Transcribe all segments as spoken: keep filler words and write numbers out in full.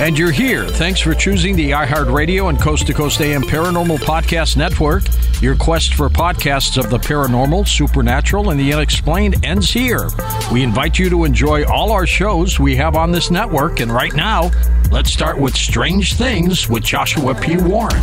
And you're here. Thanks for choosing the iHeartRadio and Coast to Coast A M Paranormal Podcast Network. Your quest for podcasts of the paranormal, supernatural, and the unexplained ends here. We invite you to enjoy all our shows we have on this network. And right now, let's start with Strange Things with Joshua P. Warren.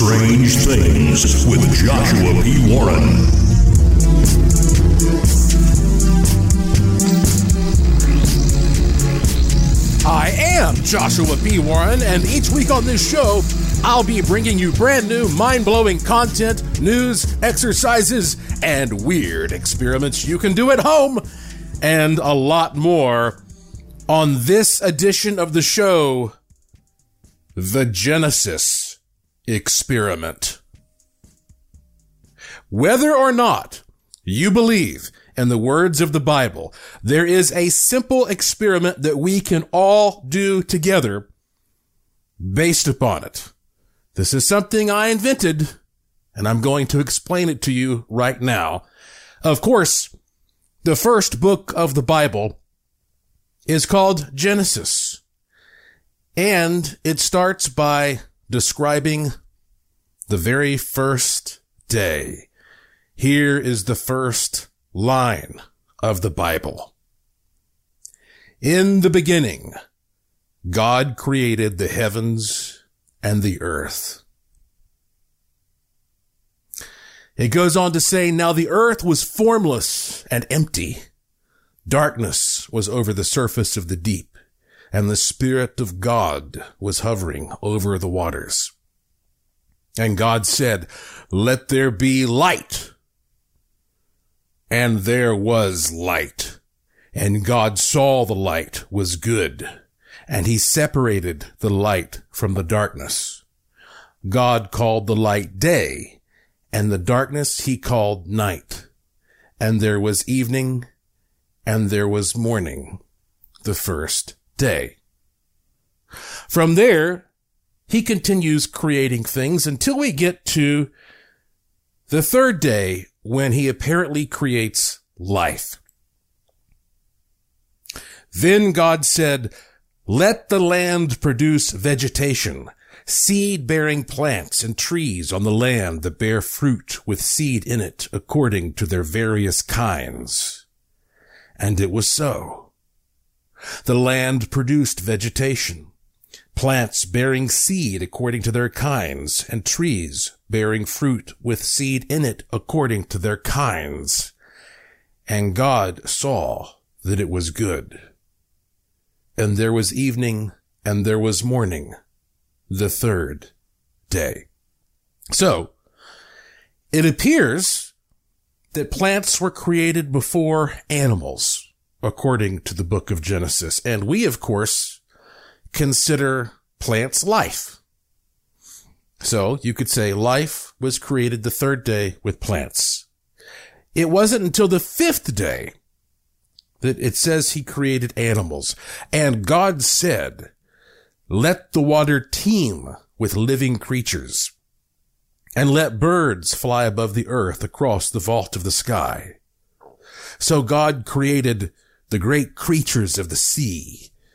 Strange Things with Joshua P. Warren. I am Joshua P. Warren, and each week on this show, I'll be bringing you brand new, mind-blowing content, news, exercises, and weird experiments you can do at home, and a lot more on this edition of the show, The GENESIS Experiment. Whether or not you believe in the words of the Bible, there is a simple experiment that we can all do together based upon it. This is something I invented, and I'm going to explain it to you right now. Of course, the first book of the Bible is called Genesis, and it starts by describing the very first day. Here is the first line of the Bible. In the beginning, God created the heavens and the earth. It goes on to say, now the earth was formless and empty. Darkness was over the surface of the deep, and the Spirit of God was hovering over the waters. And God said, let there be light. And there was light. And God saw the light was good, and he separated the light from the darkness. God called the light day, and the darkness he called night. And there was evening, and there was morning, the first day. From there, he continues creating things until we get to the third day when he apparently creates life. Then God said, let the land produce vegetation, seed-bearing plants and trees on the land that bear fruit with seed in it according to their various kinds. And it was so. The land produced vegetation, plants bearing seed according to their kinds, and trees bearing fruit with seed in it according to their kinds. And God saw that it was good. And there was evening, and there was morning, the third day. So, it appears that plants were created before animals, according to the book of Genesis. And we, of course, consider plants life. So you could say life was created the third day with plants. It wasn't until the fifth day that it says he created animals. And God said, let the water teem with living creatures and let birds fly above the earth across the vault of the sky. So God created the great creatures of the sea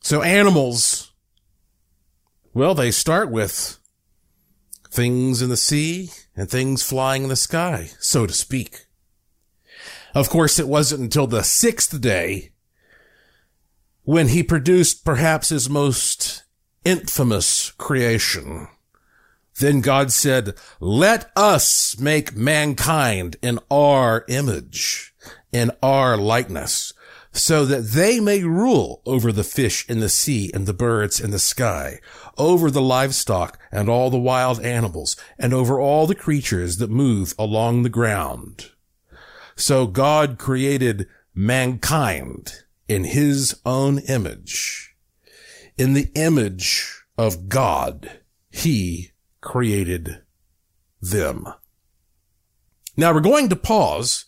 So animals, well, they start with things in the sea and things flying in the sky, so to speak. Of course, it wasn't until the sixth day when he produced perhaps his most infamous creation. Then God said, let us make mankind in our image, in our likeness, so that they may rule over the fish in the sea and the birds in the sky, over the livestock and all the wild animals, and over all the creatures that move along the ground. So God created mankind in his own image. In the image of God, he created them. Now we're going to pause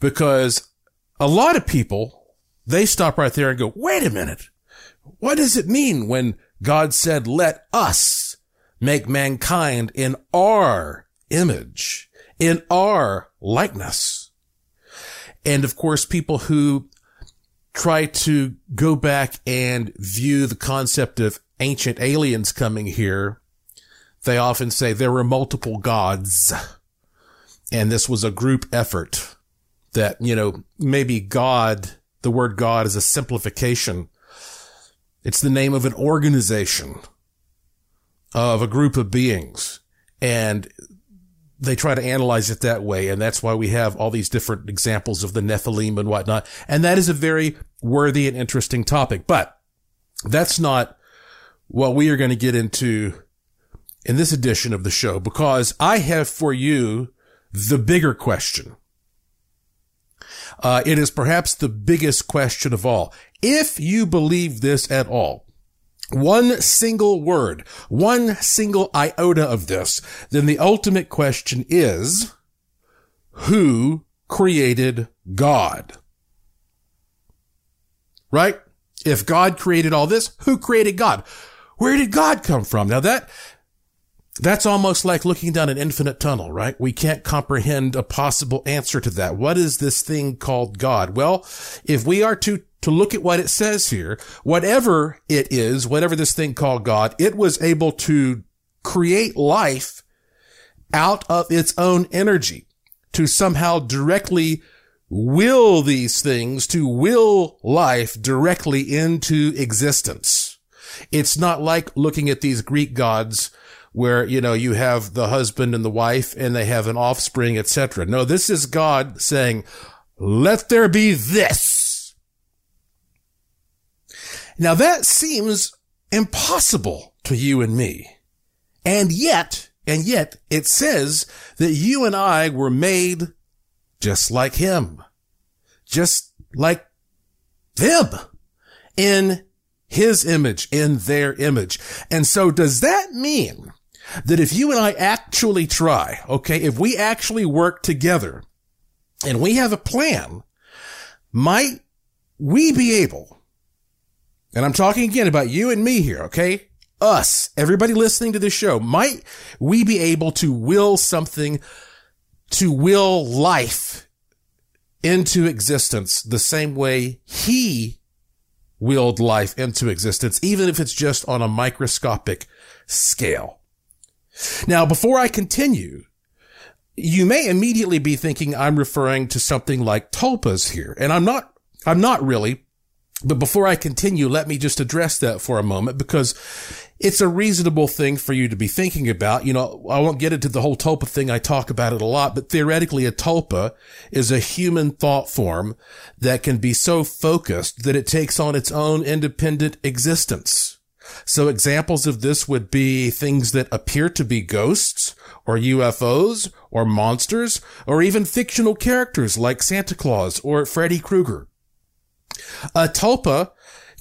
because a lot of people, they stop right there and go, wait a minute. What does it mean when God said, let us make mankind in our image, in our likeness? And of course, people who try to go back and view the concept of ancient aliens coming here, they often say there were multiple gods, and this was a group effort that, you know, maybe God, the word God is a simplification. It's the name of an organization of a group of beings, and they try to analyze it that way, and that's why we have all these different examples of the Nephilim and whatnot. And that is a very worthy and interesting topic, but that's not what we are going to get into in this edition of the show, because I have for you the bigger question. Uh, it is perhaps the biggest question of all. If you believe this at all, one single word, one single iota of this, then the ultimate question is, who created God? Right? If God created all this, who created God? Where did God come from? Now that, that's almost like looking down an infinite tunnel, right? We can't comprehend a possible answer to that. What is this thing called God? Well, if we are to To look at what it says here, whatever it is, whatever this thing called God, it was able to create life out of its own energy, to somehow directly will these things, to will life directly into existence. It's not like looking at these Greek gods where, you know, you have the husband and the wife and they have an offspring, et cetera. No, this is God saying, let there be this. Now that seems impossible to you and me. And yet, and yet it says that you and I were made just like him, just like them, in his image, in their image. And so does that mean that if you and I actually try, okay, if we actually work together and we have a plan, might we be able, and I'm talking again about you and me here, okay? Us, everybody listening to this show, might we be able to will something, to will life into existence the same way he willed life into existence, even if it's just on a microscopic scale? Now, before I continue, you may immediately be thinking I'm referring to something like tulpas here, and I'm not, I'm not really. But before I continue, let me just address that for a moment, because it's a reasonable thing for you to be thinking about. You know, I won't get into the whole tulpa thing. I talk about it a lot, but theoretically, a tulpa is a human thought form that can be so focused that it takes on its own independent existence. So examples of this would be things that appear to be ghosts or U F Os or monsters or even fictional characters like Santa Claus or Freddy Krueger. A tulpa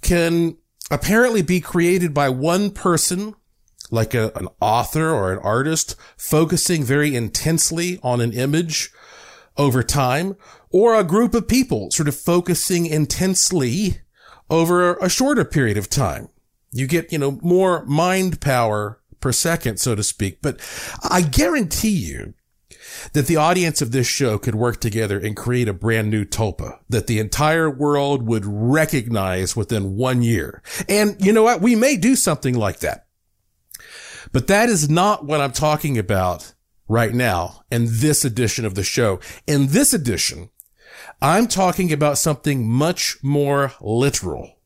can apparently be created by one person, like a, an author or an artist, focusing very intensely on an image over time, or a group of people sort of focusing intensely over a shorter period of time. You get, you know, more mind power per second, so to speak. But I guarantee you that the audience of this show could work together and create a brand new tulpa that the entire world would recognize within one year. And you know what? We may do something like that. But that is not what I'm talking about right now in this edition of the show. In this edition, I'm talking about something much more literal,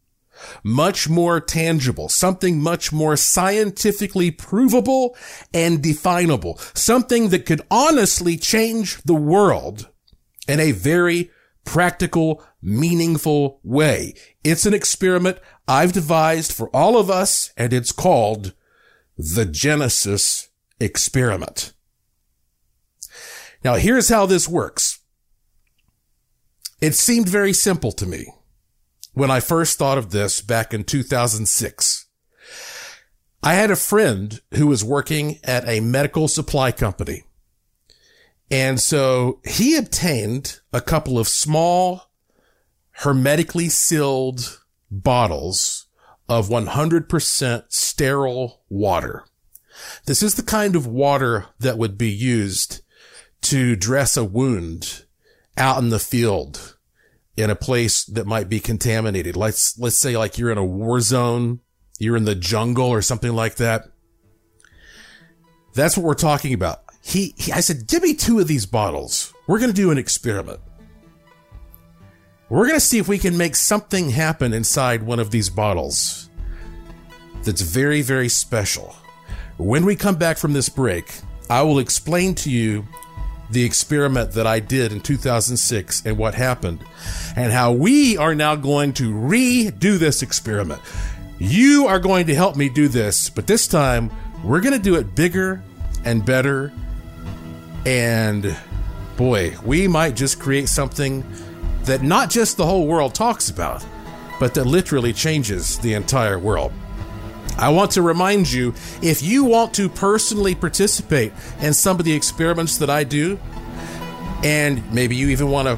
much more tangible, something much more scientifically provable and definable, something that could honestly change the world in a very practical, meaningful way. It's an experiment I've devised for all of us, and it's called the GENESIS Experiment. Now, here's how this works. It seemed very simple to me when I first thought of this back in two thousand six. I had a friend who was working at a medical supply company. And so he obtained a couple of small, hermetically sealed bottles of one hundred percent sterile water. This is the kind of water that would be used to dress a wound out in the field in a place that might be contaminated. Let's, let's say like you're in a war zone, you're in the jungle or something like that. That's what we're talking about. He, he I said, give me two of these bottles. We're going to do an experiment. We're going to see if we can make something happen inside one of these bottles that's very, very special. When we come back from this break, I will explain to you the experiment that I did in two thousand six and what happened and how we are now going to redo this experiment. You are going to help me do this, but this time we're going to do it bigger and better. And boy, we might just create something that not just the whole world talks about, but that literally changes the entire world. I want to remind you, if you want to personally participate in some of the experiments that I do, and maybe you even want to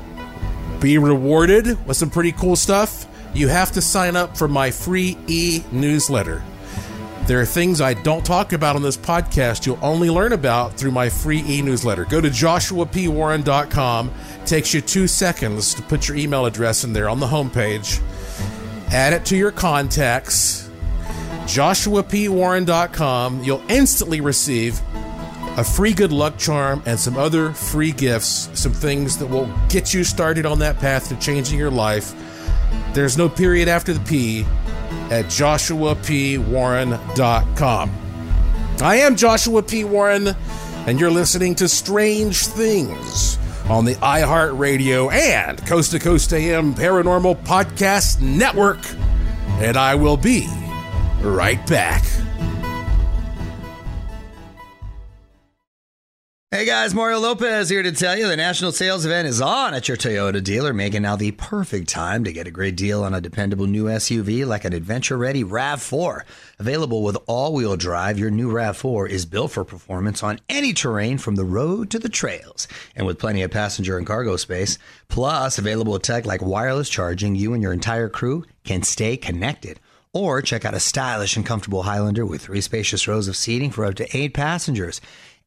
be rewarded with some pretty cool stuff, you have to sign up for my free e-newsletter. There are things I don't talk about on this podcast you'll only learn about through my free e-newsletter. Go to joshua p warren dot com. Takes you two seconds to put your email address in there on the homepage. Add it to your contacts. joshua p warren dot com. You'll instantly receive a free good luck charm and some other free gifts, some things that will get you started on that path to changing your life. There's no period after the P at joshua p warren dot com. I am Joshua P. Warren, and you're listening to Strange Things on the iHeartRadio and Coast to Coast A M Paranormal Podcast Network, and I will be right back. Hey guys, Mario Lopez here to tell you the national sales event is on at your Toyota dealer, making now the perfect time to get a great deal on a dependable new S U V like an adventure-ready RAV four. Available with all-wheel drive, your new RAV four is built for performance on any terrain from the road to the trails, and with plenty of passenger and cargo space. Plus, available tech like wireless charging, you and your entire crew can stay connected. Or check out a stylish and comfortable Highlander with three spacious rows of seating for up to eight passengers.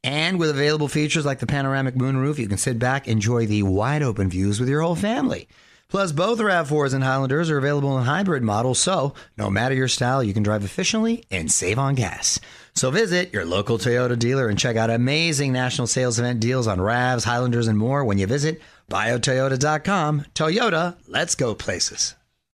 And with available features like the panoramic moonroof, you can sit back, enjoy the wide-open views with your whole family. Plus, both RAV fours and Highlanders are available in hybrid models, so no matter your style, you can drive efficiently and save on gas. So visit your local Toyota dealer and check out amazing national sales event deals on RAVs, Highlanders, and more when you visit bio toyota dot com. Toyota, let's go places.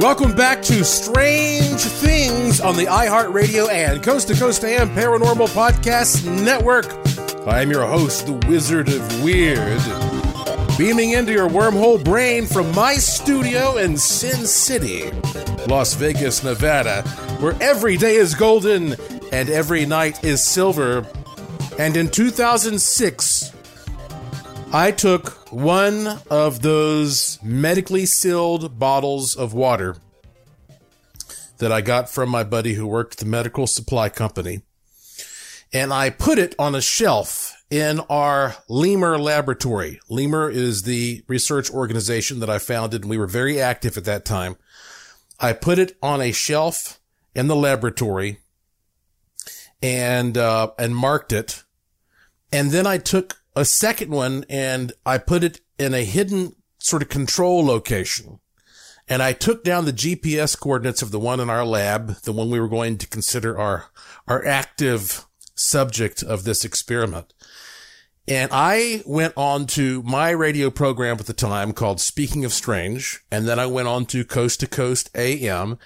Welcome back to Strange Things on the iHeartRadio and Coast to Coast A M Paranormal Podcast Network. I am your host, the Wizard of Weird, beaming into your wormhole brain from my studio in Sin City, Las Vegas, Nevada, where every day is golden and every night is silver. And in two thousand six, I took one of those medically sealed bottles of water that I got from my buddy who worked at the medical supply company, and I put it on a shelf in our LEMUR laboratory. LEMUR is the research organization that I founded, and we were very active at that time. I put it on a shelf in the laboratory and uh, and marked it, and then I took a second one, and I put it in a hidden sort of control location. And I took down the G P S coordinates of the one in our lab, the one we were going to consider our, our active subject of this experiment. And I went on to my radio program at the time called Speaking of Strange. And then I went on to Coast to Coast A M.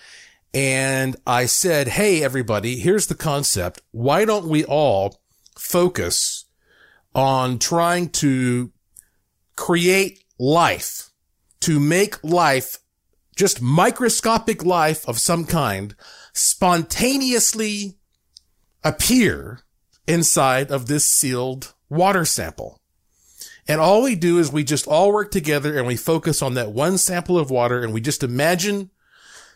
And I said, hey, everybody, here's the concept. Why don't we all focus on trying to create life, to make life, just microscopic life of some kind, spontaneously appear inside of this sealed water sample. And all we do is we just all work together and we focus on that one sample of water, and we just imagine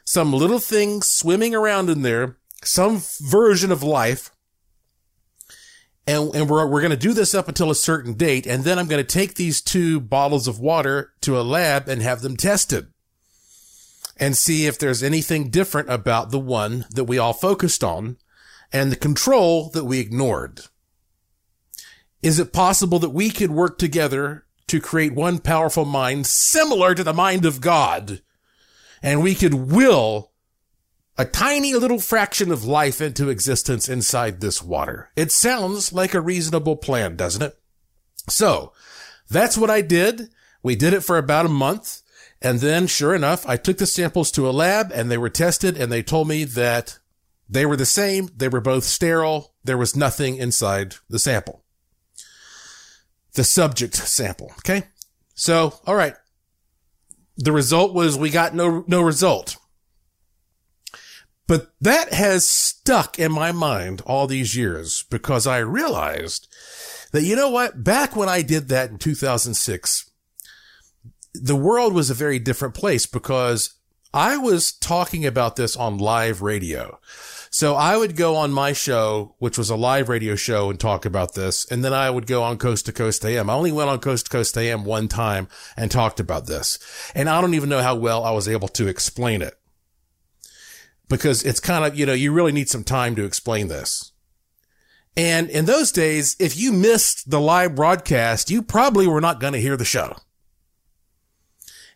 some little thing swimming around in there, some version of life. And, and we're, we're going to do this up until a certain date. And then I'm going to take these two bottles of water to a lab and have them tested and see if there's anything different about the one that we all focused on and the control that we ignored. Is it possible that we could work together to create one powerful mind similar to the mind of God? And we could will a tiny little fraction of life into existence inside this water. It sounds like a reasonable plan, doesn't it? So that's what I did. We did it for about a month. And then, sure enough, I took the samples to a lab and they were tested and they told me that they were the same. They were both sterile. There was nothing inside the sample. The subject sample. Okay. So, all right. The result was we got no, no result. But that has stuck in my mind all these years because I realized that, you know what? Back when I did that in two thousand six, the world was a very different place because I was talking about this on live radio. So I would go on my show, which was a live radio show, and talk about this. And then I would go on Coast to Coast A M. I only went on Coast to Coast A M one time and talked about this. And I don't even know how well I was able to explain it. Because it's kind of, you know, you really need some time to explain this. And in those days, if you missed the live broadcast, you probably were not going to hear the show.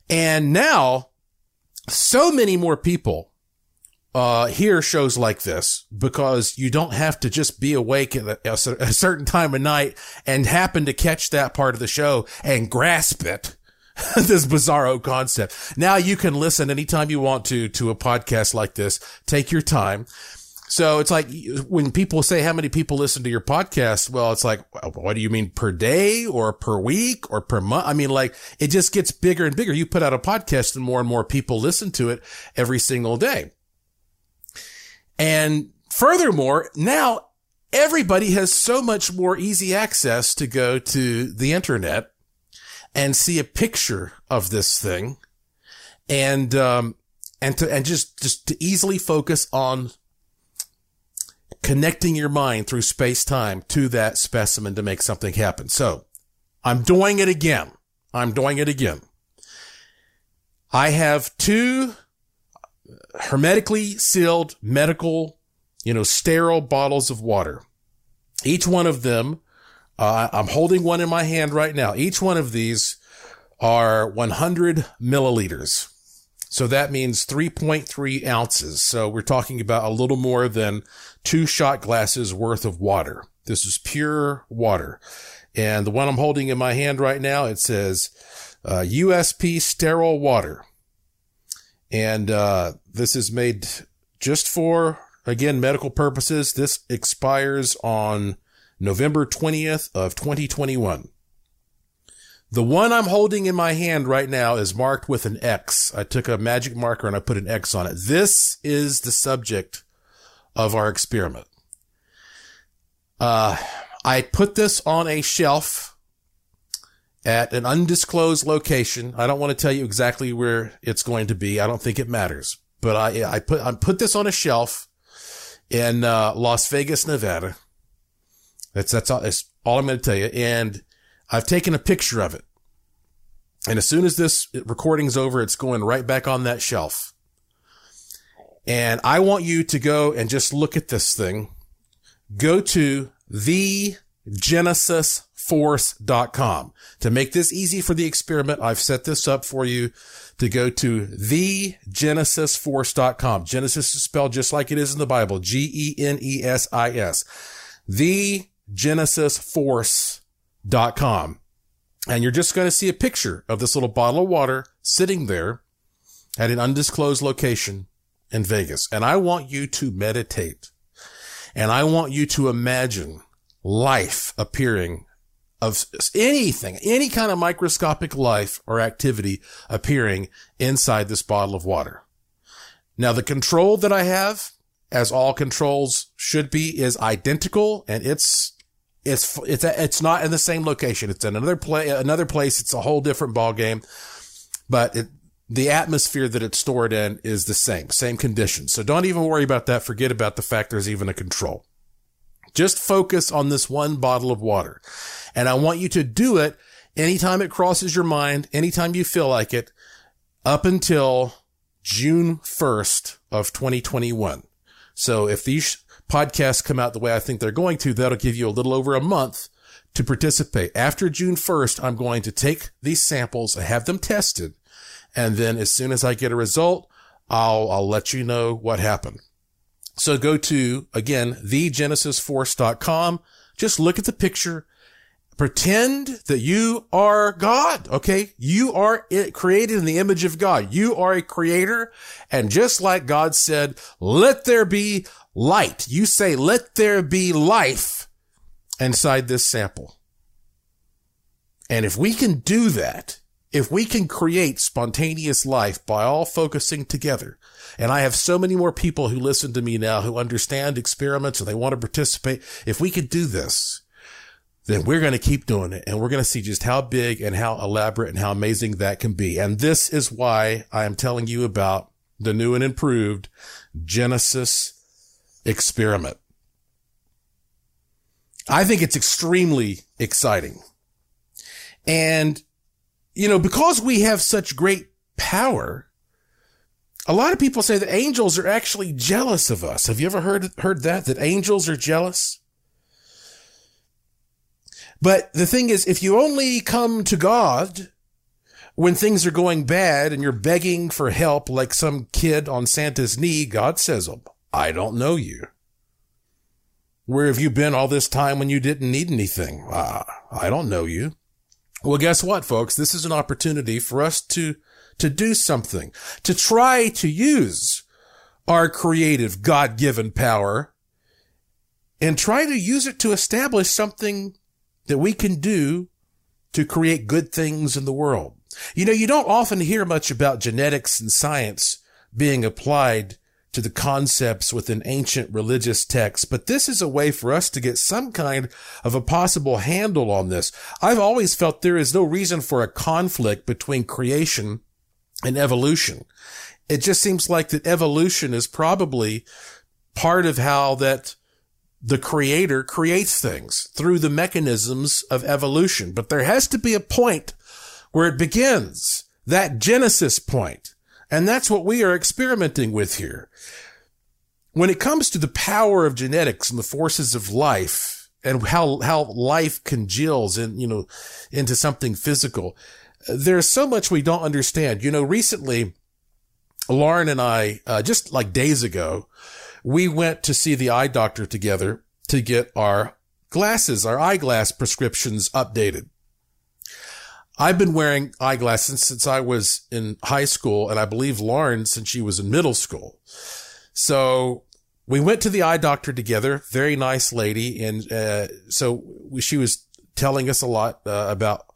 And now, so many more people uh hear shows like this because you don't have to just be awake at a, a certain time of night and happen to catch that part of the show and grasp it. This bizarro concept. Now you can listen anytime you want to, to a podcast like this. Take your time. So it's like when people say, how many people listen to your podcast? Well, it's like, what do you mean per day or per week or per month? I mean, like it just gets bigger and bigger. You put out a podcast and more and more people listen to it every single day. And furthermore, now everybody has so much more easy access to go to the internet and see a picture of this thing and, um, and to, and just, just to easily focus on connecting your mind through space time to that specimen to make something happen. So I'm doing it again. I'm doing it again. I have two hermetically sealed medical, you know, sterile bottles of water. Each one of them, Uh, I'm holding one in my hand right now. Each one of these are one hundred milliliters. So that means three point three ounces. So we're talking about a little more than two shot glasses worth of water. This is pure water. And the one I'm holding in my hand right now, it says uh, U S P sterile water. And uh this is made just for, again, medical purposes. This expires on November twentieth of twenty twenty-one. The one I'm holding in my hand right now is marked with an X. I took a magic marker and I put an X on it. This is the subject of our experiment. Uh, I put this on a shelf at an undisclosed location. I don't want to tell you exactly where it's going to be. I don't think it matters, but I, I put, I put this on a shelf in uh, Las Vegas, Nevada. That's, that's all, that's all I'm going to tell you. And I've taken a picture of it. And as soon as this recording's over, it's going right back on that shelf. And I want you to go and just look at this thing. Go to the genesis force dot com. To make this easy for the experiment, I've set this up for you to go to the genesis force dot com. Genesis is spelled just like it is in the Bible. G E N E S I S. The genesis force dot com. And you're just going to see a picture of this little bottle of water sitting there at an undisclosed location in Vegas. And I want you to meditate. And I want you to imagine life appearing of anything, any kind of microscopic life or activity appearing inside this bottle of water. Now, the control that I have, as all controls should be, is identical, and it's It's, it's, it's not in the same location. It's in another play, another place. It's a whole different ball game, but it, the atmosphere that it's stored in is the same, same conditions. So don't even worry about that. Forget about the fact there's even a control. Just focus on this one bottle of water. And I want you to do it anytime it crosses your mind, anytime you feel like it, up until June first of twenty twenty-one. So if these podcasts come out the way I think they're going to, that'll give you a little over a month to participate. After June first, I'm going to take these samples and have them tested. And then as soon as I get a result, I'll, I'll let you know what happened. So go to, again, the genesis force dot com. Just look at the picture, pretend that you are God. Okay. You are created in the image of God. You are a creator. And just like God said, let there be light. You say, let there be life inside this sample. And if we can do that, if we can create spontaneous life by all focusing together, and I have so many more people who listen to me now who understand experiments and they want to participate. If we could do this, then we're going to keep doing it. And we're going to see just how big and how elaborate and how amazing that can be. And this is why I am telling you about the new and improved GENESIS Experiment. I think it's extremely exciting. And, you know, because we have such great power, a lot of people say that angels are actually jealous of us. Have you ever heard, heard that, that angels are jealous? But the thing is, if you only come to God when things are going bad and you're begging for help like some kid on Santa's knee, God says, I don't know you. Where have you been all this time when you didn't need anything? Ah, I don't know you. Well, guess what, folks? This is an opportunity for us to, to do something, to try to use our creative God-given power and try to use it to establish something that we can do to create good things in the world. You know, you don't often hear much about genetics and science being applied to the concepts within ancient religious texts, but this is a way for us to get some kind of a possible handle on this. I've always felt there is no reason for a conflict between creation and evolution. It just seems like that evolution is probably part of how that the creator creates things through the mechanisms of evolution. But there has to be a point where it begins, that Genesis point. And that's what we are experimenting with here. When it comes to the power of genetics and the forces of life and how, how life congeals and, you know, into something physical, there's so much we don't understand. You know, recently, Lauren and I, uh, just like days ago, we went to see the eye doctor together to get our glasses, our eyeglass prescriptions updated. I've been wearing eyeglasses since I was in high school, and I believe Lauren since she was in middle school. So we went to the eye doctor together, very nice lady, and uh, so she was telling us a lot uh, about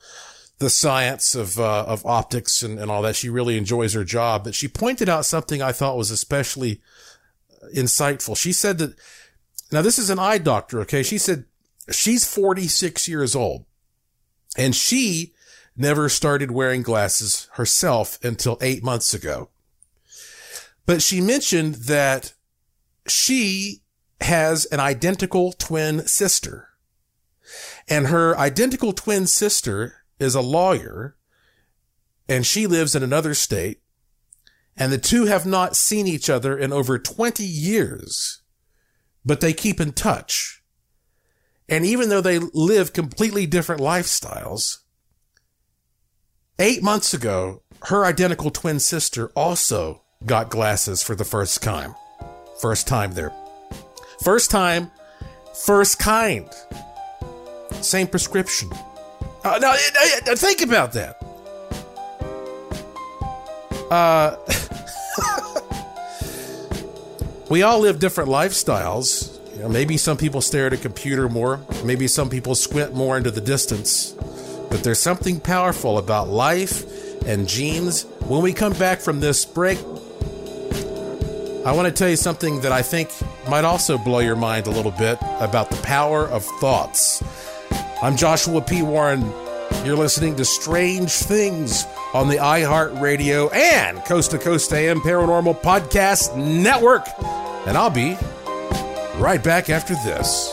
the science of uh, of optics and, and all that. She really enjoys her job, but she pointed out something I thought was especially insightful. She said that, now this is an eye doctor, okay? She said she's forty-six years old, and she never started wearing glasses herself until eight months ago. But she mentioned that she has an identical twin sister. And her identical twin sister is a lawyer, and she lives in another state. And the two have not seen each other in over twenty years, but they keep in touch. And even though they live completely different lifestyles, Eight months ago, her identical twin sister also got glasses for the first time. First time there. First time, first kind. Same prescription. Uh, now, uh, think about that. Uh, we all live different lifestyles. You know, maybe some people stare at a computer more. Maybe some people squint more into the distance. But there's something powerful about life and genes. When we come back from this break, I want to tell you something that I think might also blow your mind a little bit about the power of thoughts. I'm Joshua P. Warren. You're listening to Strange Things on the iHeartRadio and Coast to Coast A M Paranormal Podcast Network. And I'll be right back after this.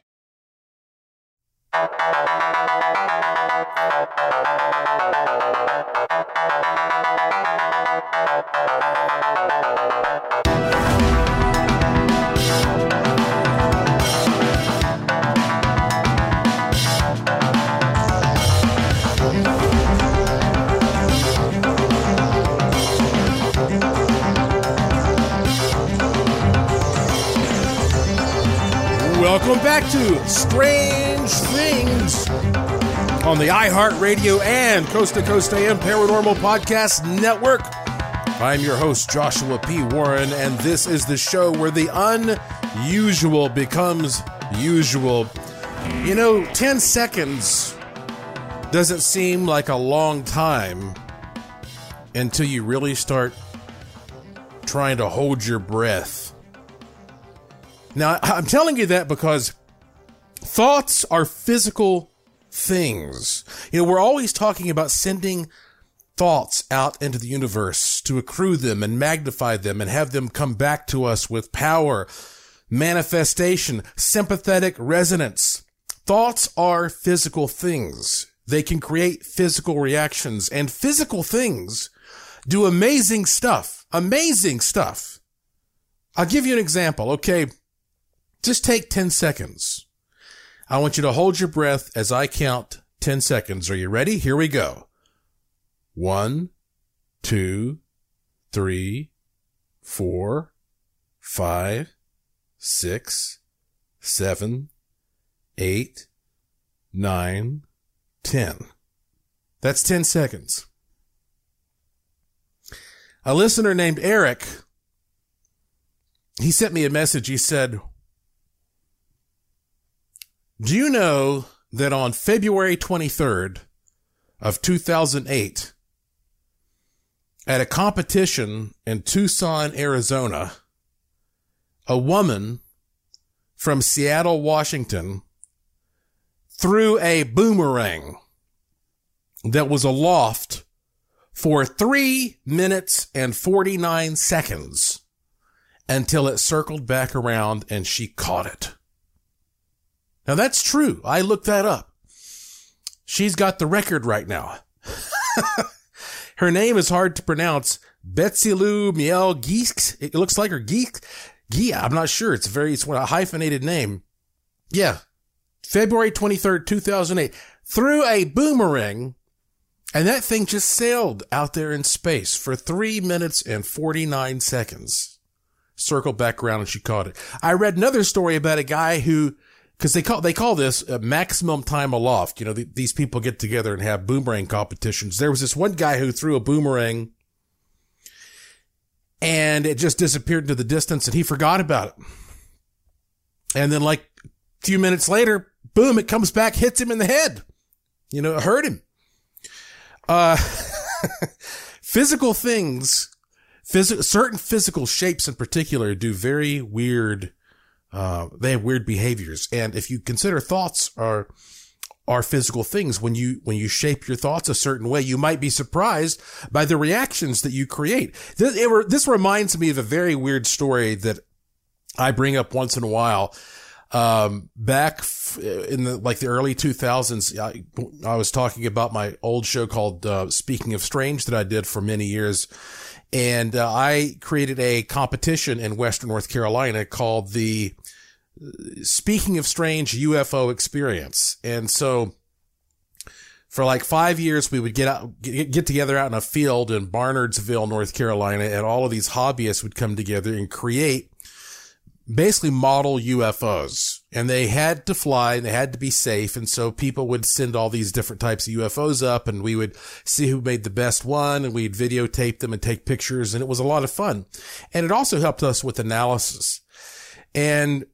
Welcome back to Strange Things on the iHeartRadio and Coast to Coast A M Paranormal Podcast Network. I'm your host, Joshua P. Warren, and this is the show where the unusual becomes usual. You know, ten seconds doesn't seem like a long time until you really start trying to hold your breath. Now, I'm telling you that because thoughts are physical things. You know, we're always talking about sending thoughts out into the universe to accrue them and magnify them and have them come back to us with power, manifestation, sympathetic resonance. Thoughts are physical things. They can create physical reactions, and physical things do amazing stuff, amazing stuff. I'll give you an example, okay? Just take ten seconds. I want you to hold your breath as I count ten seconds. Are you ready? Here we go. One, two, three, four, five, six, seven, eight, nine, ten. That's ten seconds. A listener named Eric, he sent me a message. He said, do you know that on February twenty-third of two thousand eight, at a competition in Tucson, Arizona, a woman from Seattle, Washington, threw a boomerang that was aloft for three minutes and forty-nine seconds until it circled back around and she caught it. Now, that's true. I looked that up. She's got the record right now. Her name is hard to pronounce. Betsy Lou Miel Geeks. It looks like her geek. Yeah, I'm not sure. It's very, it's a hyphenated name. Yeah. February twenty-third, two thousand eight. Threw a boomerang, and that thing just sailed out there in space for three minutes and forty-nine seconds. Circled back around and she caught it. I read another story about a guy who, because they call, they call this a maximum time aloft. You know, th- these people get together and have boomerang competitions. There was this one guy who threw a boomerang and it just disappeared into the distance and he forgot about it. And then like a few minutes later, boom, it comes back, hits him in the head. You know, it hurt him. Uh, physical things, phys- certain physical shapes in particular do very weird, uh, they have weird behaviors. And if you consider thoughts are, are physical things, when you, when you shape your thoughts a certain way, you might be surprised by the reactions that you create. This, it re- this reminds me of a very weird story that I bring up once in a while. Um, back f- in the, like the early two thousands, I, I was talking about my old show called, uh, Speaking of Strange that I did for many years. And, uh, I created a competition in Western North Carolina called the Speaking of Strange U F O Experience. And so for like five years, we would get out, get, get together out in a field in Barnardsville, North Carolina, and all of these hobbyists would come together and create basically model U F Os, and they had to fly and they had to be safe. And so people would send all these different types of U F Os up and we would see who made the best one and we'd videotape them and take pictures. And it was a lot of fun. And it also helped us with analysis. And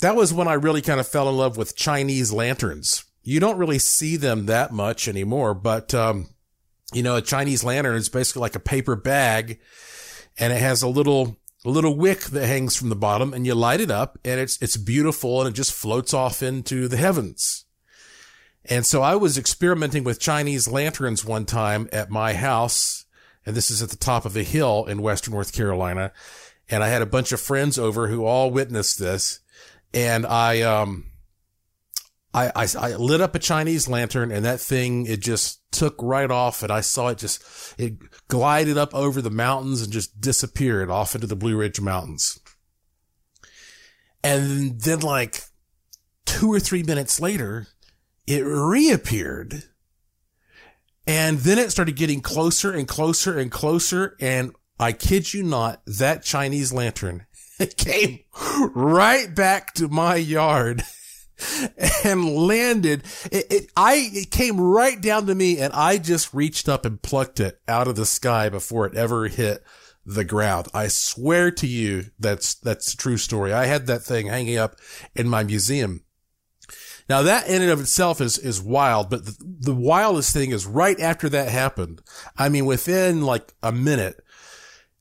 that was when I really kind of fell in love with Chinese lanterns. You don't really see them that much anymore, but, um, you know, a Chinese lantern is basically like a paper bag and it has a little, a little wick that hangs from the bottom and you light it up and it's, it's beautiful and it just floats off into the heavens. And so I was experimenting with Chinese lanterns one time at my house. And this is at the top of a hill in Western North Carolina. And I had a bunch of friends over who all witnessed this. And I, um, I, I, I lit up a Chinese lantern and that thing, it just took right off and I saw it just, it glided up over the mountains and just disappeared off into the Blue Ridge Mountains. And then like two or three minutes later, it reappeared. And then it started getting closer and closer and closer. And I kid you not, that Chinese lantern came right back to my yard. And landed it, it I it came right down to me and I just reached up and plucked it out of the sky before it ever hit the ground. I swear to you, that's that's a true story. I had that thing hanging up in my museum. Now that in and of itself is is wild, but the, the wildest thing is right after that happened. I mean, within like a minute,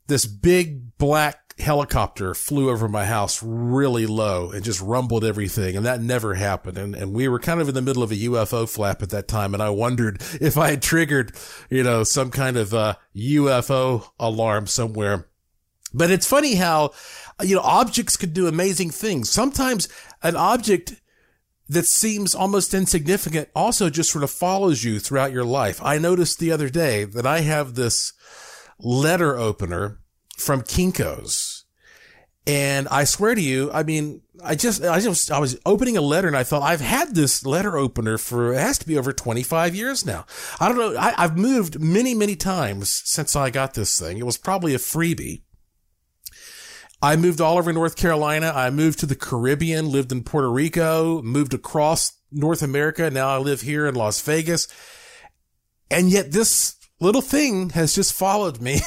this big black helicopter flew over my house really low and just rumbled everything. And that never happened. And, and we were kind of in the middle of a U F O flap at that time. And I wondered if I had triggered, you know, some kind of uh U F O alarm somewhere. But it's funny how, you know, objects could do amazing things. Sometimes an object that seems almost insignificant also just sort of follows you throughout your life. I noticed the other day that I have this letter opener from Kinko's. And I swear to you, I mean, I just, I just, I was opening a letter and I thought I've had this letter opener for, it has to be over twenty-five years now. I don't know. I, I've moved many, many times since I got this thing. It was probably a freebie. I moved all over North Carolina. I moved to the Caribbean, lived in Puerto Rico, moved across North America. Now I live here in Las Vegas. And yet this little thing has just followed me.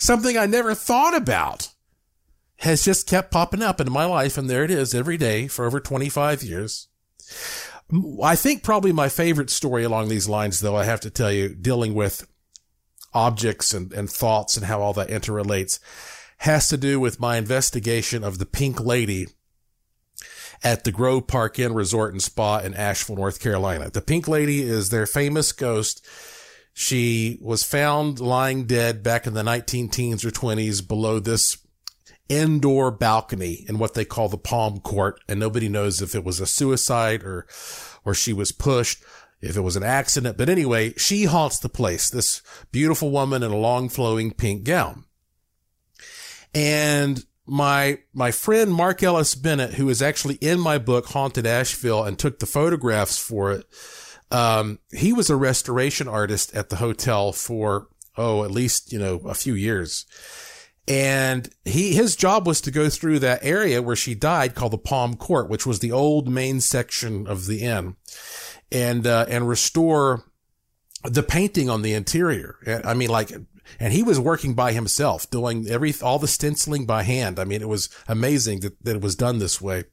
Something I never thought about has just kept popping up into my life. And there it is every day for over twenty-five years. I think probably my favorite story along these lines, though, I have to tell you, dealing with objects and, and thoughts and how all that interrelates, has to do with my investigation of the Pink Lady at the Grove Park Inn Resort and Spa in Asheville, North Carolina. The Pink Lady is their famous ghost. She was found lying dead back in the nineteen teens or twenties below this indoor balcony in what they call the palm court. And nobody knows if it was a suicide or, or she was pushed, if it was an accident. But anyway, she haunts the place, this beautiful woman in a long flowing pink gown. And my, my friend Mark Ellis Bennett, who is actually in my book, Haunted Asheville, and took the photographs for it. Um, he was a restoration artist at the hotel for, oh, at least, you know, a few years. And he, his job was to go through that area where she died called the Palm Court, which was the old main section of the inn, and, uh, and restore the painting on the interior. I mean, like, and he was working by himself, doing every, all the stenciling by hand. I mean, it was amazing that, that it was done this way.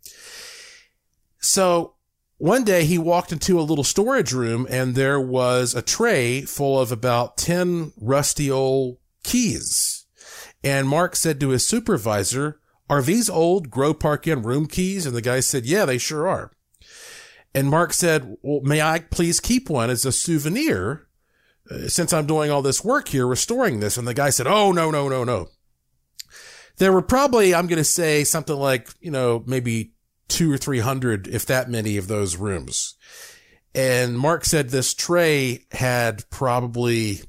So one day he walked into a little storage room, and there was a tray full of about ten rusty old keys. And Mark said to his supervisor, "Are these old Grove Park Inn room keys?" And the guy said, "Yeah, they sure are." And Mark said, "Well, may I please keep one as a souvenir, uh, since I'm doing all this work here restoring this?" And the guy said, "Oh, no, no, no, no." There were probably, I'm going to say something like, you know, maybe two or three hundred, if that many, of those rooms. And Mark said this tray had probably,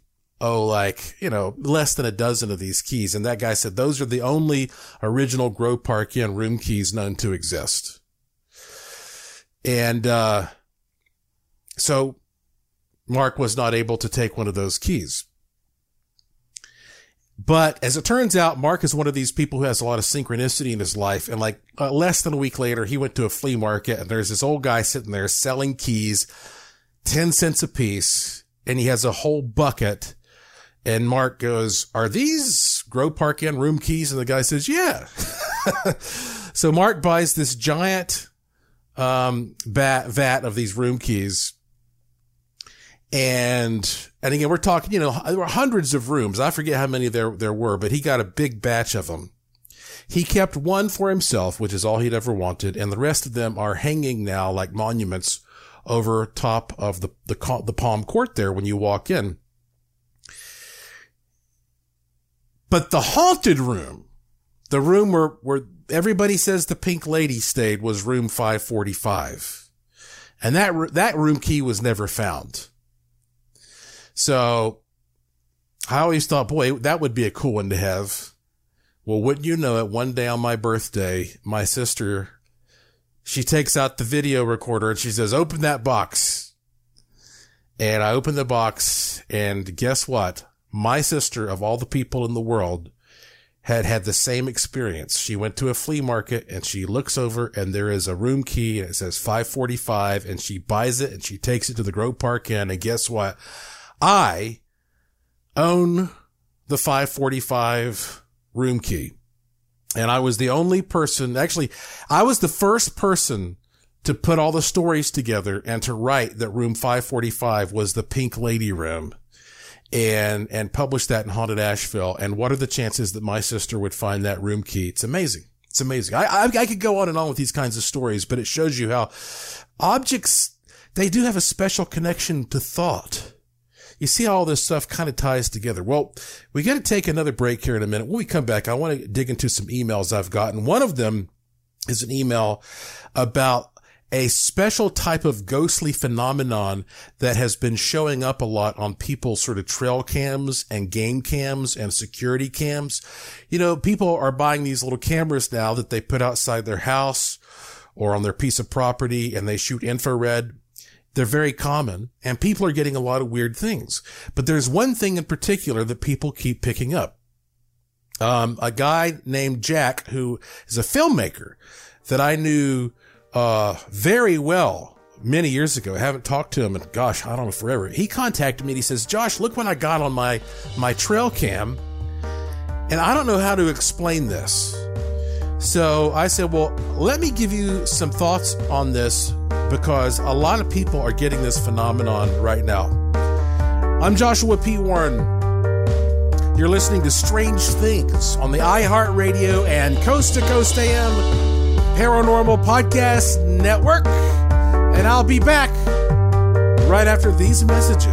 oh, like, you know, less than a dozen of these keys. And that guy said, "Those are the only original Grove Park Inn room keys known to exist." And, uh, so Mark was not able to take one of those keys. But as it turns out, Mark is one of these people who has a lot of synchronicity in his life. And like uh, less than a week later, he went to a flea market, and there's this old guy sitting there selling keys, ten cents a piece. And he has a whole bucket. And Mark goes, "Are these Grove Park Inn room keys?" And the guy says, "Yeah." So Mark buys this giant, um, bat, vat of these room keys. And, and again, we're talking, you know, there were hundreds of rooms. I forget how many there, there were, but he got a big batch of them. He kept one for himself, which is all he'd ever wanted. And the rest of them are hanging now like monuments over top of the, the, the palm court there when you walk in. But the haunted room, the room where, where everybody says the pink lady stayed, was room five forty-five. And that, that room key was never found. So I always thought, boy, that would be a cool one to have. Well, wouldn't you know it, one day on my birthday, my sister, she takes out the video recorder and she says, "Open that box." And I opened the box, and guess what? My sister, of all the people in the world, had had the same experience. She went to a flea market, and she looks over, and there is a room key, and it says five forty-five, and she buys it, and she takes it to the Grove Park Inn, and guess what? I own the five forty-five room key. And I was the only person, actually, I was the first person to put all the stories together and to write that room five forty-five was the Pink Lady room, and, and publish that in Haunted Asheville. And what are the chances that my sister would find that room key? It's amazing. It's amazing. I, I, I could go on and on with these kinds of stories, but it shows you how objects, they do have a special connection to thought. You see how all this stuff kind of ties together. Well, we got to take another break here in a minute. When we come back, I want to dig into some emails I've gotten. One of them is an email about a special type of ghostly phenomenon that has been showing up a lot on people's sort of trail cams and game cams and security cams. You know, people are buying these little cameras now that they put outside their house or on their piece of property, and they shoot infrared. They're very common, and people are getting a lot of weird things. But there's one thing in particular that people keep picking up. Um, a guy named Jack, who is a filmmaker that I knew uh very well many years ago. I haven't talked to him in, gosh, I don't know, forever. He contacted me, and he says, "Josh, look what I got on my, my trail cam, and I don't know how to explain this." So I said, well, let me give you some thoughts on this, because a lot of people are getting this phenomenon right now. I'm Joshua P. Warren. You're listening to Strange Things on the iHeartRadio and Coast to Coast A M Paranormal Podcast Network. And I'll be back right after these messages.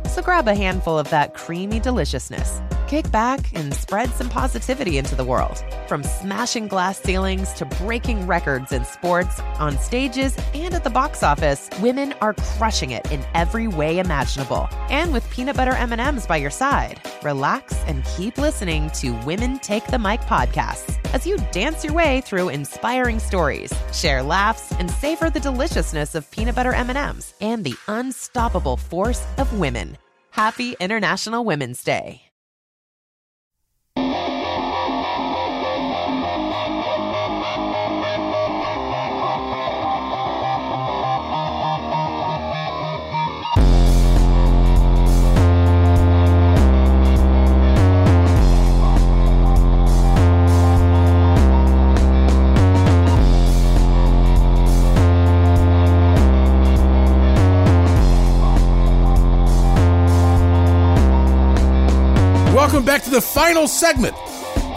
So grab a handful of that creamy deliciousness, kick back, and spread some positivity into the world. From smashing glass ceilings to breaking records in sports, on stages, and at the box office, women are crushing it in every way imaginable. And with peanut butter M and M's by your side, relax and keep listening to Women Take the Mic podcasts as you dance your way through inspiring stories, share laughs, and savor the deliciousness of peanut butter M and M's and the unstoppable force of women. Happy International Women's Day. Welcome back to the final segment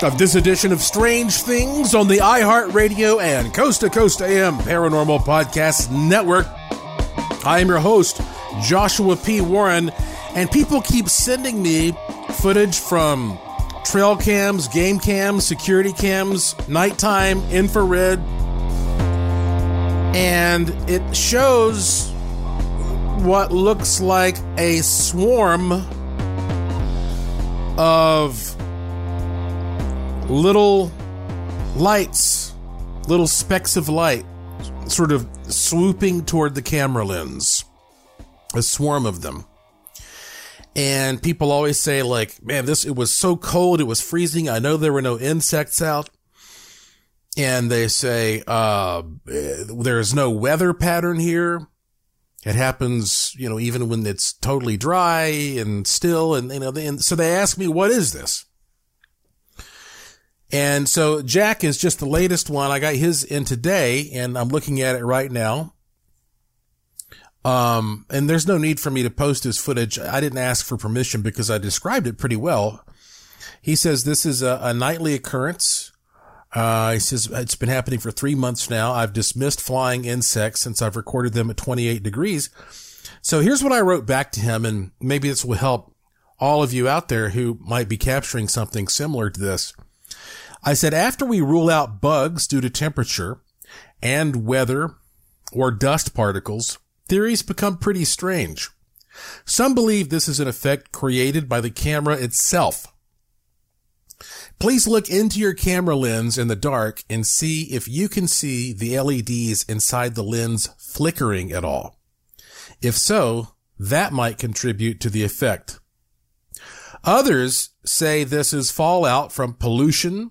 of this edition of Strange Things on the iHeartRadio and Coast to Coast A M Paranormal Podcast Network. I am your host, Joshua P. Warren, and people keep sending me footage from trail cams, game cams, security cams, nighttime, infrared, and it shows what looks like a swarm of little lights, little specks of light, sort of swooping toward the camera lens, a swarm of them. And people always say, like, man, this, it was so cold, it was freezing. I know there were no insects out. And they say, uh, there's no weather pattern here. It happens, you know, even when it's totally dry and still. And, you know, and so they ask me, what is this? And so Jack is just the latest one. I got his in today and I'm looking at it right now. Um, and there's no need for me to post his footage. I didn't ask for permission because I described it pretty well. He says this is a, a nightly occurrence. Uh, he says, it's been happening for three months now. I've dismissed flying insects since I've recorded them at twenty-eight degrees. So here's what I wrote back to him, and maybe this will help all of you out there who might be capturing something similar to this. I said, after we rule out bugs due to temperature and weather or dust particles, theories become pretty strange. Some believe this is an effect created by the camera itself. Please look into your camera lens in the dark and see if you can see the L E Ds inside the lens flickering at all. If so, that might contribute to the effect. Others say this is fallout from pollution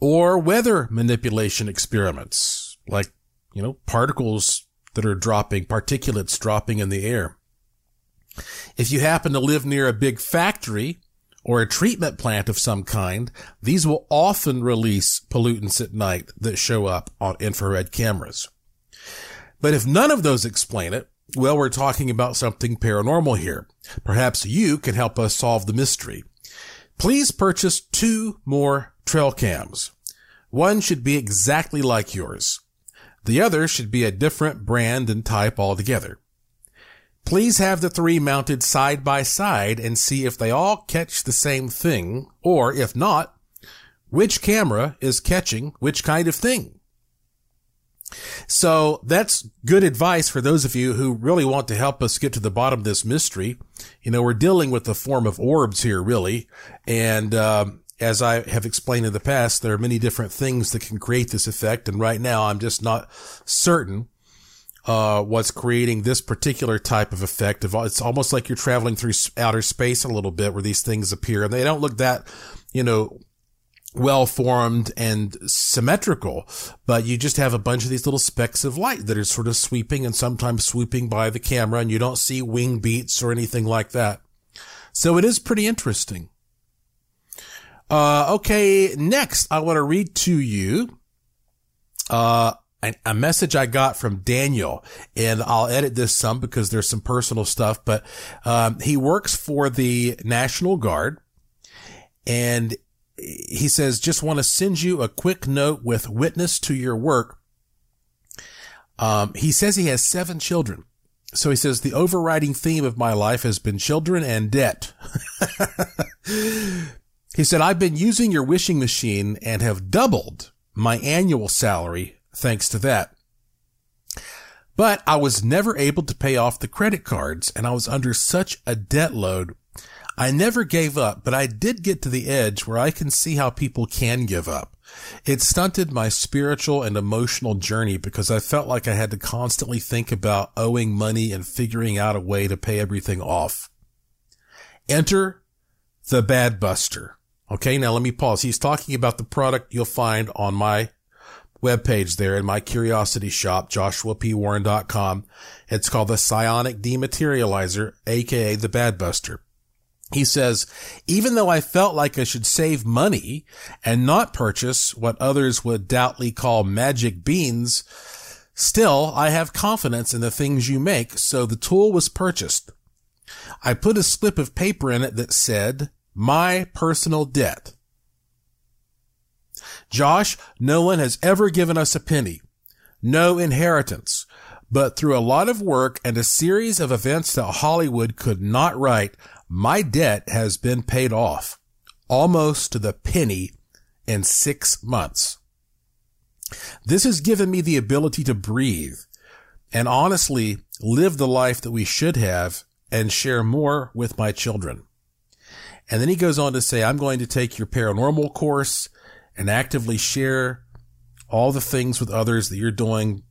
or weather manipulation experiments, like, you know, particles that are dropping, particulates dropping in the air. If you happen to live near a big factory or a treatment plant of some kind, these will often release pollutants at night that show up on infrared cameras. But if none of those explain it, well, we're talking about something paranormal here. Perhaps you can help us solve the mystery. Please purchase two more trail cams. One should be exactly like yours. The other should be a different brand and type altogether. Please have the three mounted side by side and see if they all catch the same thing, or if not, which camera is catching which kind of thing. So that's good advice for those of you who really want to help us get to the bottom of this mystery. You know, we're dealing with the form of orbs here, really. And um, as I have explained in the past, there are many different things that can create this effect. And right now, I'm just not certain Uh, what's creating this particular type of effect. It's almost like you're traveling through outer space a little bit where these things appear. And they don't look that, you know, well-formed and symmetrical, but you just have a bunch of these little specks of light that are sort of sweeping and sometimes swooping by the camera, and you don't see wing beats or anything like that. So it is pretty interesting. Uh, okay, next I want to read to you Uh a message I got from Daniel, and I'll edit this some because there's some personal stuff, but um, he works for the National Guard, and he says, just want to send you a quick note with witness to your work. Um, he says he has seven children. So he says, the overriding theme of my life has been children and debt. He said, I've been using your wishing machine and have doubled my annual salary thanks to that. But I was never able to pay off the credit cards, and I was under such a debt load. I never gave up, but I did get to the edge where I can see how people can give up. It stunted my spiritual and emotional journey because I felt like I had to constantly think about owing money and figuring out a way to pay everything off. Enter the Bad Buster. Okay, now let me pause. He's talking about the product you'll find on my webpage there in my curiosity shop, joshua p warren dot com. It's called the Psionic Dematerializer, aka the Bad Buster. He says, even though I felt like I should save money and not purchase what others would doubtly call magic beans, still I have confidence in the things you make, so the tool was purchased. I put a slip of paper in it that said, my personal debt. Josh, no one has ever given us a penny, no inheritance, but through a lot of work and a series of events that Hollywood could not write, my debt has been paid off almost to the penny in six months. This has given me the ability to breathe and honestly live the life that we should have and share more with my children. And then he goes on to say, I'm going to take your paranormal course and actively share all the things with others that you're doing,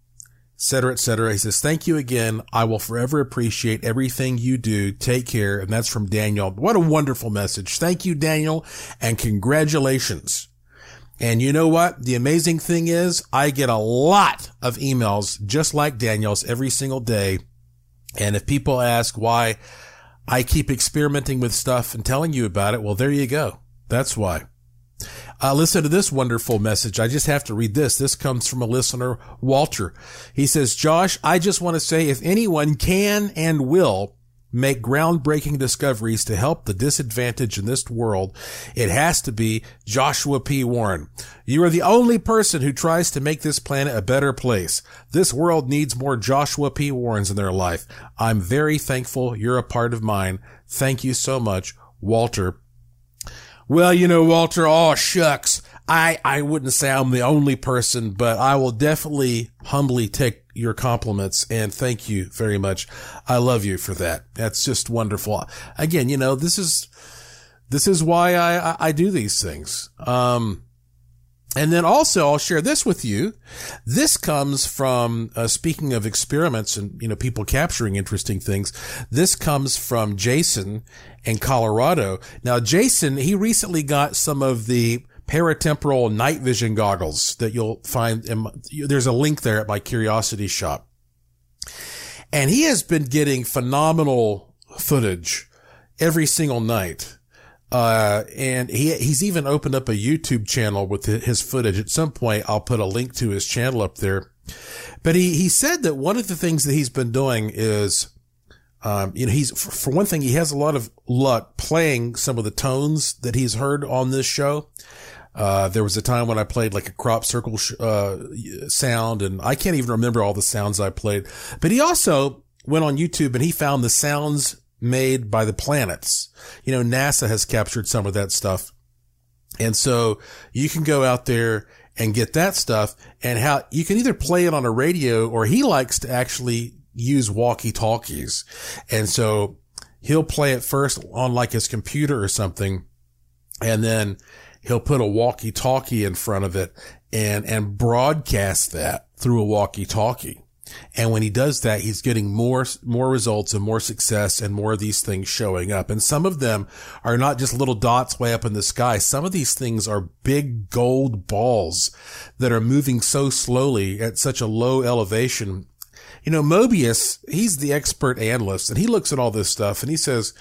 et cetera, et cetera. He says, thank you again. I will forever appreciate everything you do. Take care. And that's from Daniel. What a wonderful message. Thank you, Daniel, and congratulations. And you know what? The amazing thing is I get a lot of emails just like Daniel's every single day. And if people ask why I keep experimenting with stuff and telling you about it, well, there you go. That's why. Uh, listen to this wonderful message. I just have to read this. This comes from a listener, Walter. He says, Josh, I just want to say if anyone can and will make groundbreaking discoveries to help the disadvantaged in this world, it has to be Joshua P. Warren. You are the only person who tries to make this planet a better place. This world needs more Joshua P. Warrens in their life. I'm very thankful you're a part of mine. Thank you so much, Walter. Well, you know, Walter, aw, shucks. I, I wouldn't say I'm the only person, but I will definitely humbly take your compliments and thank you very much. I love you for that. That's just wonderful. Again, you know, this is, this is why I, I, I do these things. Um, and then also I'll share this with you. This comes from, uh, speaking of experiments and, you know, people capturing interesting things. This comes from Jason in Colorado. Now, Jason, he recently got some of the paratemporal night vision goggles that you'll find in my, there's a link there at my Curiosity Shop. And he has been getting phenomenal footage every single night. Uh, and he, he's even opened up a YouTube channel with his footage. At some point, I'll put a link to his channel up there. But he, he said that one of the things that he's been doing is, Um, you know, he's, for one thing, he has a lot of luck playing some of the tones that he's heard on this show. Uh, there was a time when I played like a crop circle, sh- uh, sound, and I can't even remember all the sounds I played, but he also went on YouTube and he found the sounds made by the planets. You know, NASA has captured some of that stuff. And so you can go out there and get that stuff, and how you can either play it on a radio, or he likes to actually use walkie-talkies. And so he'll play it first on like his computer or something, and then he'll put a walkie-talkie in front of it and and broadcast that through a walkie-talkie. And when he does that, he's getting more more results and more success and more of these things showing up. And some of them are not just little dots way up in the sky. Some of these things are big gold balls that are moving so slowly at such a low elevation. You know, Mobius, he's the expert analyst, and he looks at all this stuff, and he says,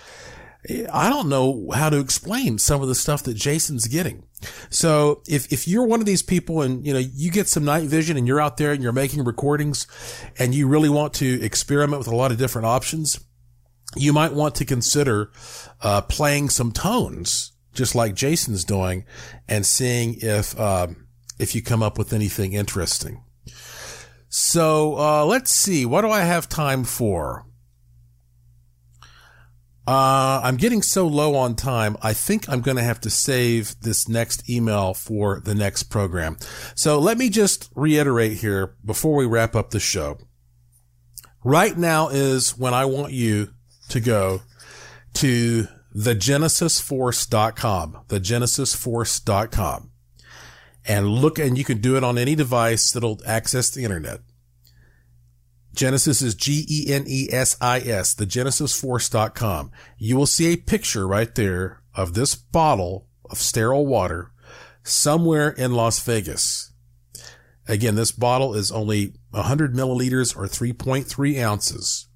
I don't know how to explain some of the stuff that Jason's getting. So if, if you're one of these people and, you know, you get some night vision and you're out there and you're making recordings and you really want to experiment with a lot of different options, you might want to consider uh, playing some tones, just like Jason's doing, and seeing if, uh, if you come up with anything interesting. So, uh, let's see. What do I have time for? Uh, I'm getting so low on time. I think I'm going to have to save this next email for the next program. So let me just reiterate here before we wrap up the show. Right now is when I want you to go to the genesis force dot com, the genesis force dot com. And look, and you can do it on any device that'll access the internet. Genesis is G E N E S I S, the genesis force dot com. You will see a picture right there of this bottle of sterile water somewhere in Las Vegas. Again, this bottle is only one hundred milliliters or three point three ounces.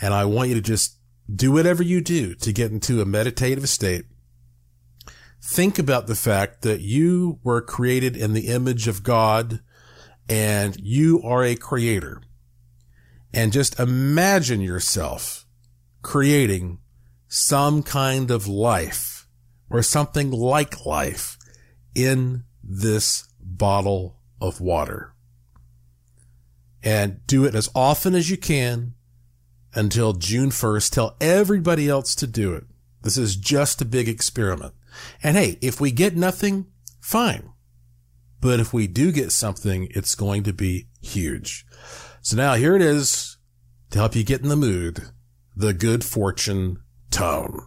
And I want you to just do whatever you do to get into a meditative state. Think about the fact that you were created in the image of God and you are a creator. And just imagine yourself creating some kind of life or something like life in this bottle of water. And do it as often as you can until June first. Tell everybody else to do it. This is just a big experiment. And hey, if we get nothing, fine. But if we do get something, it's going to be huge. So now here it is to help you get in the mood, the good fortune tone.